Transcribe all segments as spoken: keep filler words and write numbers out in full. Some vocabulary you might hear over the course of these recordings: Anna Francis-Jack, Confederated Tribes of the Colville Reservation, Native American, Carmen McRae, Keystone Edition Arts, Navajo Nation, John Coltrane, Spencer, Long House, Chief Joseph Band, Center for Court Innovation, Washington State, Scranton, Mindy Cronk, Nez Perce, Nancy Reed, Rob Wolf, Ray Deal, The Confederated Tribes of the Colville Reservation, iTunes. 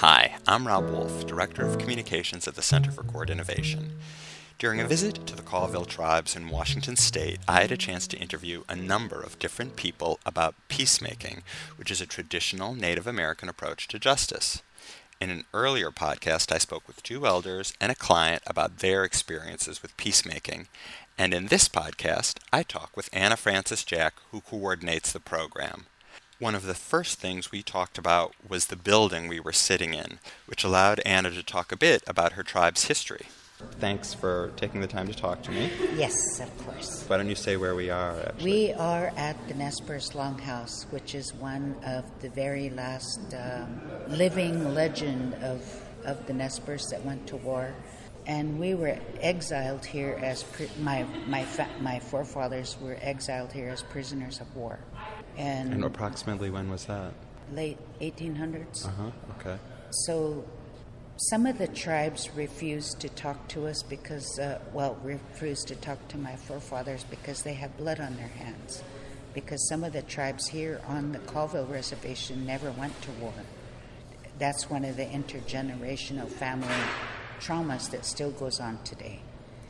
Hi, I'm Rob Wolf, Director of Communications at the Center for Court Innovation. During a visit to the Colville Tribes in Washington State, I had a chance to interview a number of different people about peacemaking, which is a traditional Native American approach to justice. In an earlier podcast, I spoke with two elders and a client about their experiences with peacemaking. And in this podcast, I talk with Anna Francis-Jack, who coordinates the program. One of the first things we talked about was the building we were sitting in, which allowed Anna to talk a bit about her tribe's history. Thanks for taking the time to talk to me. Yes, of course. Why don't you say where we are, actually? We are at the Nez Perce Longhouse, which is one of the very last um, living legend of, of the Nez Perce that went to war. And we were exiled here as... Pri- my my fa- my forefathers were exiled here as prisoners of war. And, and approximately when was that? Late eighteen hundreds. Uh-huh, okay. So... Some of the tribes refused to talk to us because, uh, well, refused to talk to my forefathers because they had blood on their hands. Because some of the tribes here on the Colville Reservation never went to war. That's one of the intergenerational family traumas that still goes on today.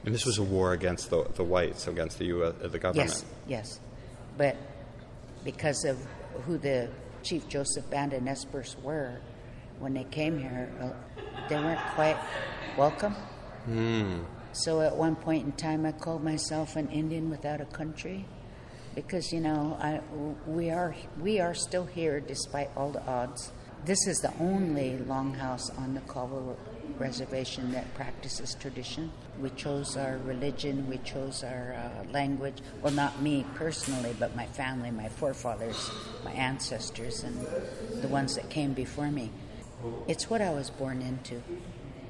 And this was a war against the the whites, against the U S, uh, the government. Yes, yes. But because of who the Chief Joseph Band and Nez Perce were, when they came here, uh, they weren't quite welcome. Mm. So at one point in time, I called myself an Indian without a country, because you know I, we are we are still here despite all the odds. This is the only longhouse on the Colville Reservation that practices tradition. We chose our religion, we chose our uh, language. Well, not me personally, but my family, my forefathers, my ancestors, and the ones that came before me. It's what I was born into.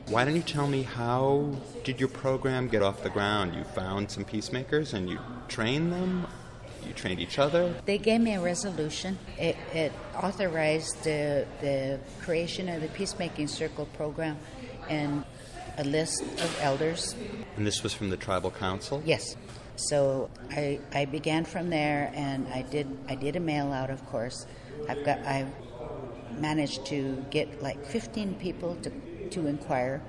Why don't you tell me, how did your program get off the ground? You found some peacemakers and you trained them? You trained each other? They gave me a resolution. It, it authorized the, the creation of the Peacemaking Circle program and a list of elders. And this was from the Tribal Council? Yes. So I I began from there, and I did I did a mail out, of course. I've got I've managed to get like fifteen people to, to inquire.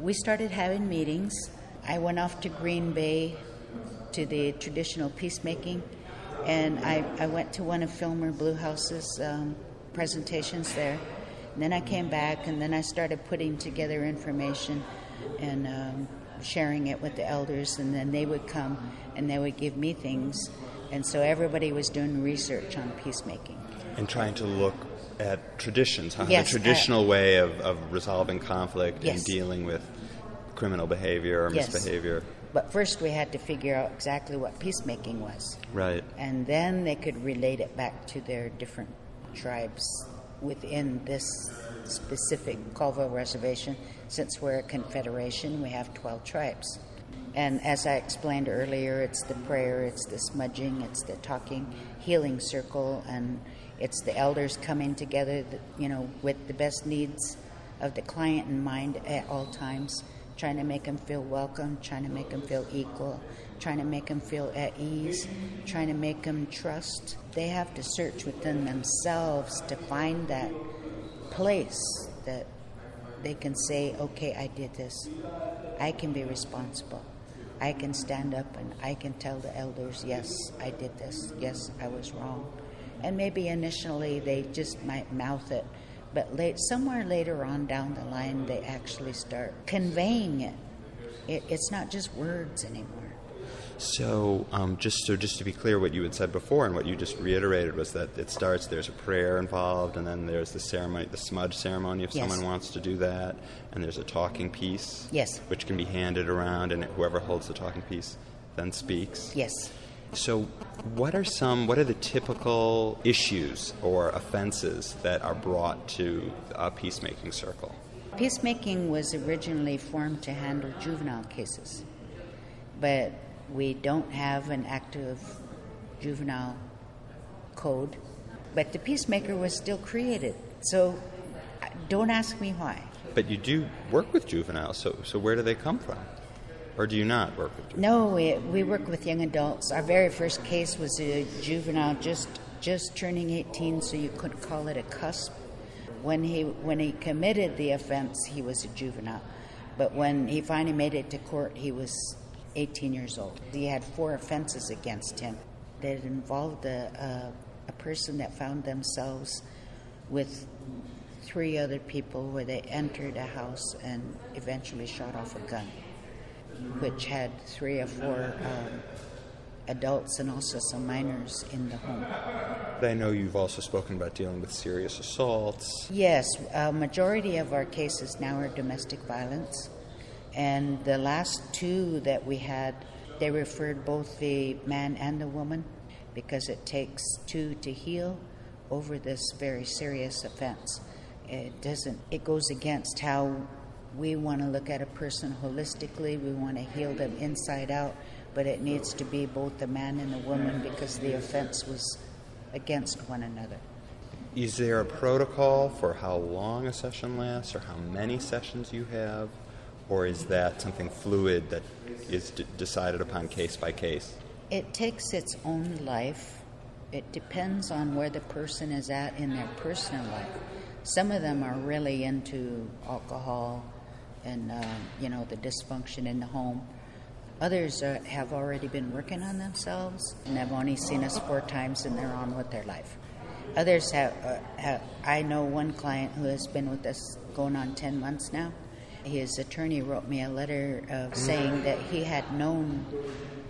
We started having meetings. I went off to Green Bay to the traditional peacemaking, and I, I went to one of Fillmore Bluehouse's um, presentations there. And then I came back, and then I started putting together information and um, sharing it with the elders, and then they would come and they would give me things. And so everybody was doing research on peacemaking. And trying to look at traditions, huh? Yes, the traditional uh, way of, of resolving conflict, yes, and dealing with criminal behavior or yes, misbehavior. But first we had to figure out exactly what peacemaking was. Right. And then they could relate it back to their different tribes within this specific Colville Reservation. Since we're a confederation, we have twelve tribes. And as I explained earlier, it's the prayer, it's the smudging, it's the talking, healing circle, and it's the elders coming together, you know, with the best needs of the client in mind at all times, trying to make them feel welcome, trying to make them feel equal, trying to make them feel at ease, trying to make them trust. They have to search within themselves to find that place that they can say, okay, I did this. I can be responsible. I can stand up and I can tell the elders, yes, I did this. Yes, I was wrong. And maybe initially they just might mouth it, but late, somewhere later on down the line, they actually start conveying it. it it's not just words anymore. So um, just so just to be clear, what you had said before and what you just reiterated was that it starts, there's a prayer involved, and then there's the ceremony, the smudge ceremony if yes, someone wants to do that, and there's a talking piece, yes, which can be handed around, and whoever holds the talking piece then speaks. Yes. So what are some, what are the typical issues or offenses that are brought to a peacemaking circle? Peacemaking was originally formed to handle juvenile cases, but we don't have an active juvenile code. But the peacemaker was still created, so don't ask me why. But you do work with juveniles, so, so where do they come from? Or do you not work with juveniles? No, we, we work with young adults. Our very first case was a juvenile just just turning eighteen, so you could call it a cusp. when he when he committed the offense, he was a juvenile. But when he finally made it to court, he was eighteen years old. He had four offenses against him that involved a, a, a person that found themselves with three other people where they entered a house and eventually shot off a gun, which had three or four um, adults and also some minors in the home. I know you've also spoken about dealing with serious assaults. Yes, a majority of our cases now are domestic violence. And the last two that we had, they referred both the man and the woman, because it takes two to heal over this very serious offense. It doesn't, it goes against how we want to look at a person holistically. We want to heal them inside out, but it needs to be both the man and the woman because the offense was against one another. Is there a protocol for how long a session lasts or how many sessions you have? Or is that something fluid that is d- decided upon case by case? It takes its own life. It depends on where the person is at in their personal life. Some of them are really into alcohol and, uh, you know, the dysfunction in the home. Others uh, have already been working on themselves, and have only seen us four times, and they're on with their life. Others have, uh, have, I know one client who has been with us going on ten months now. His attorney wrote me a letter uh, saying that he had known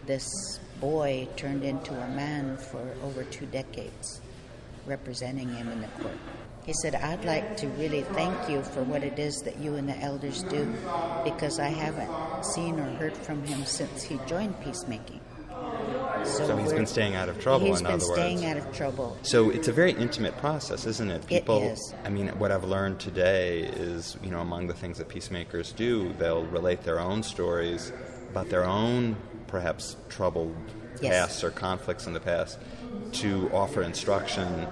this boy turned into a man for over two decades, representing him in the court. He said, I'd like to really thank you for what it is that you and the elders do, because I haven't seen or heard from him since he joined peacemaking. So, so he's been staying out of trouble, in other words. He's been staying out of trouble. So it's a very intimate process, isn't it? People, it is. I mean, what I've learned today is, you know, among the things that peacemakers do, they'll relate their own stories about their own, perhaps, troubled yes. pasts or conflicts in the past to offer instruction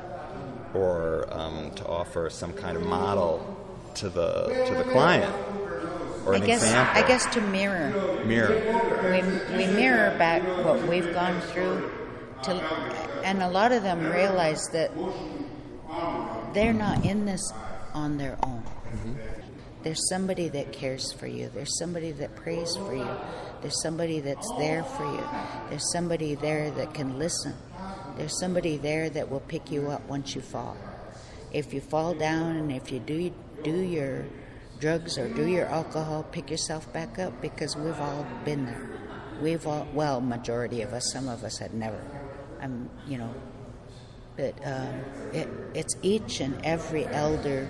or um, to offer some kind of model to the to the client. Or I guess, example. I guess to mirror. Mirror. We, we mirror back what we've gone through, to, and a lot of them realize that they're not in this on their own. Mm-hmm. There's somebody that cares for you. There's somebody that prays for you. There's somebody that's there for you. There's somebody there that can listen. There's somebody there that will pick you up once you fall. If you fall down and if you do do your drugs or do your alcohol, pick yourself back up, because we've all been there. We've all, well, majority of us, some of us had never. I'm, you know, but um, it, it's each and every elder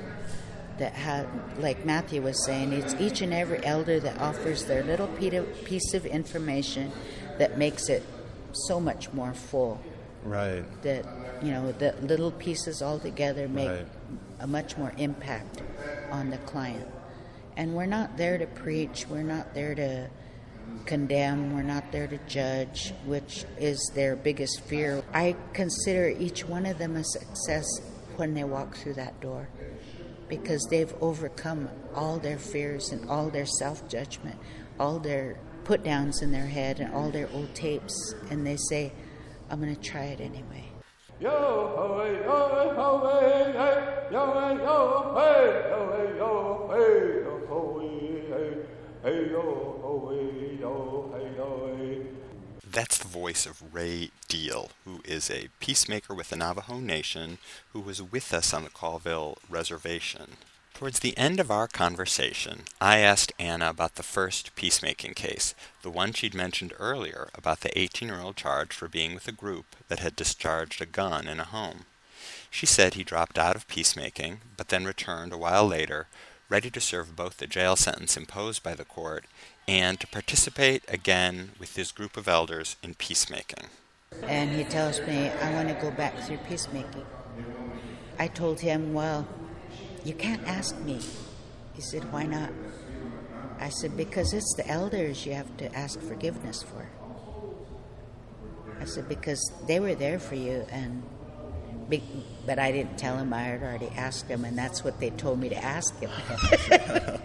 that had, like Matthew was saying, it's each and every elder that offers their little piece of information that makes it so much more full. Right. That, you know, the little pieces all together make right. a much more impact on the client. And we're not there to preach, we're not there to condemn, we're not there to judge, which is their biggest fear. I consider each one of them a success when they walk through that door, because they've overcome all their fears and all their self-judgment, all their put-downs in their head and all their old tapes, and they say, I'm going to try it anyway. Yo ho hey, yo ho hey, yo hey, yo hey, yo hey, yo hey, yo ho hey, hey yo ho hey, yo hey, yo hey. That's the voice of Ray Deal, who is a peacemaker with the Navajo Nation, who was with us on the Colville Reservation. Towards the end of our conversation, I asked Anna about the first peacemaking case, the one she'd mentioned earlier about the eighteen-year-old charged for being with a group that had discharged a gun in a home. She said he dropped out of peacemaking, but then returned a while later, ready to serve both the jail sentence imposed by the court and to participate again with his group of elders in peacemaking. And he tells me, I want to go back through peacemaking. I told him, well, you can't ask me. He said, why not? I said, because it's the elders you have to ask forgiveness for. I said, because they were there for you, and be, but I didn't tell him I had already asked him, and that's what they told me to ask him.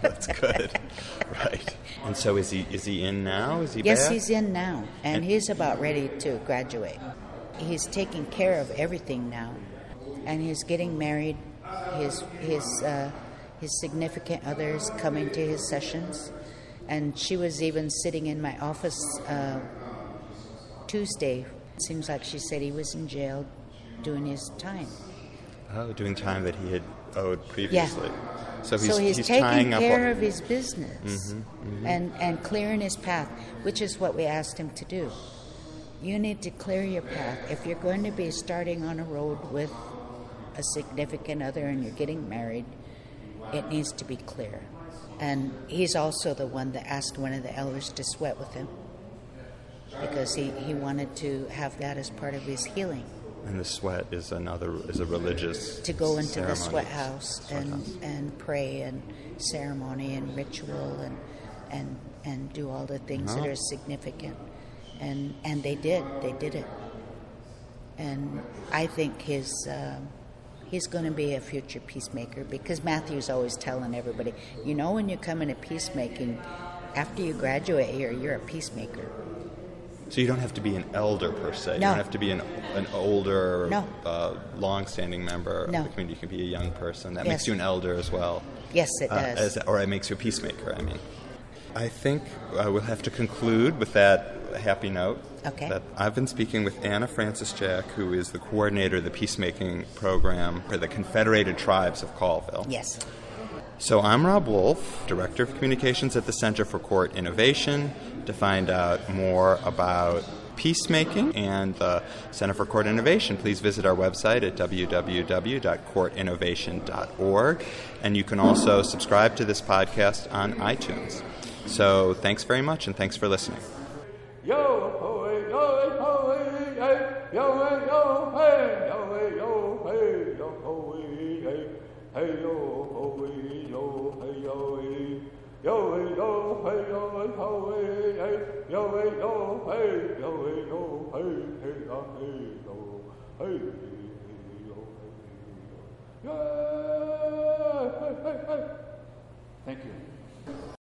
That's good. Right. And so is he is he in now? Is he Yes, back? He's in now, and, and he's about ready to graduate. He's taking care of everything now, and he's getting married his his uh, his significant others coming to his sessions, and she was even sitting in my office uh, Tuesday. It seems like she said he was in jail doing his time. Oh, doing time that he had owed previously. Yeah. So he's, so he's, he's taking care of his business, mm-hmm, mm-hmm. and and clearing his path, which is what we asked him to do. You need to clear your path. If you're going to be starting on a road with a significant other and you're getting married, it needs to be clear. And he's also the one that asked one of the elders to sweat with him, because he, he wanted to have that as part of his healing. And the sweat is another is a religious to go into ceremony. The sweat house sweat and house. and pray and ceremony and ritual and and and do all the things no. that are significant. And and they did they did it. And I think his uh, he's going to be a future peacemaker, because Matthew's always telling everybody, you know, when you come into peacemaking, after you graduate here, you're a peacemaker. So you don't have to be an elder per se. No. You don't have to be an an older, no. uh, long-standing member no. of the community. You can be a young person. That yes. makes you an elder as well. Yes, it uh, does. As, or it makes you a peacemaker, I mean. I think uh, we'll have to conclude with that happy note. Okay. That I've been speaking with Anna Francis-Jack, who is the coordinator of the peacemaking program for the Confederated Tribes of Colville. Yes. So I'm Rob Wolf, Director of Communications at the Center for Court Innovation. To find out more about peacemaking and the Center for Court Innovation, please visit our website at w w w dot court innovation dot org. And you can also subscribe to this podcast on iTunes. So thanks very much, and thanks for listening. Yo hey yo hey yo hey hey yo hey yo hey yo hey yo hey hey yo hey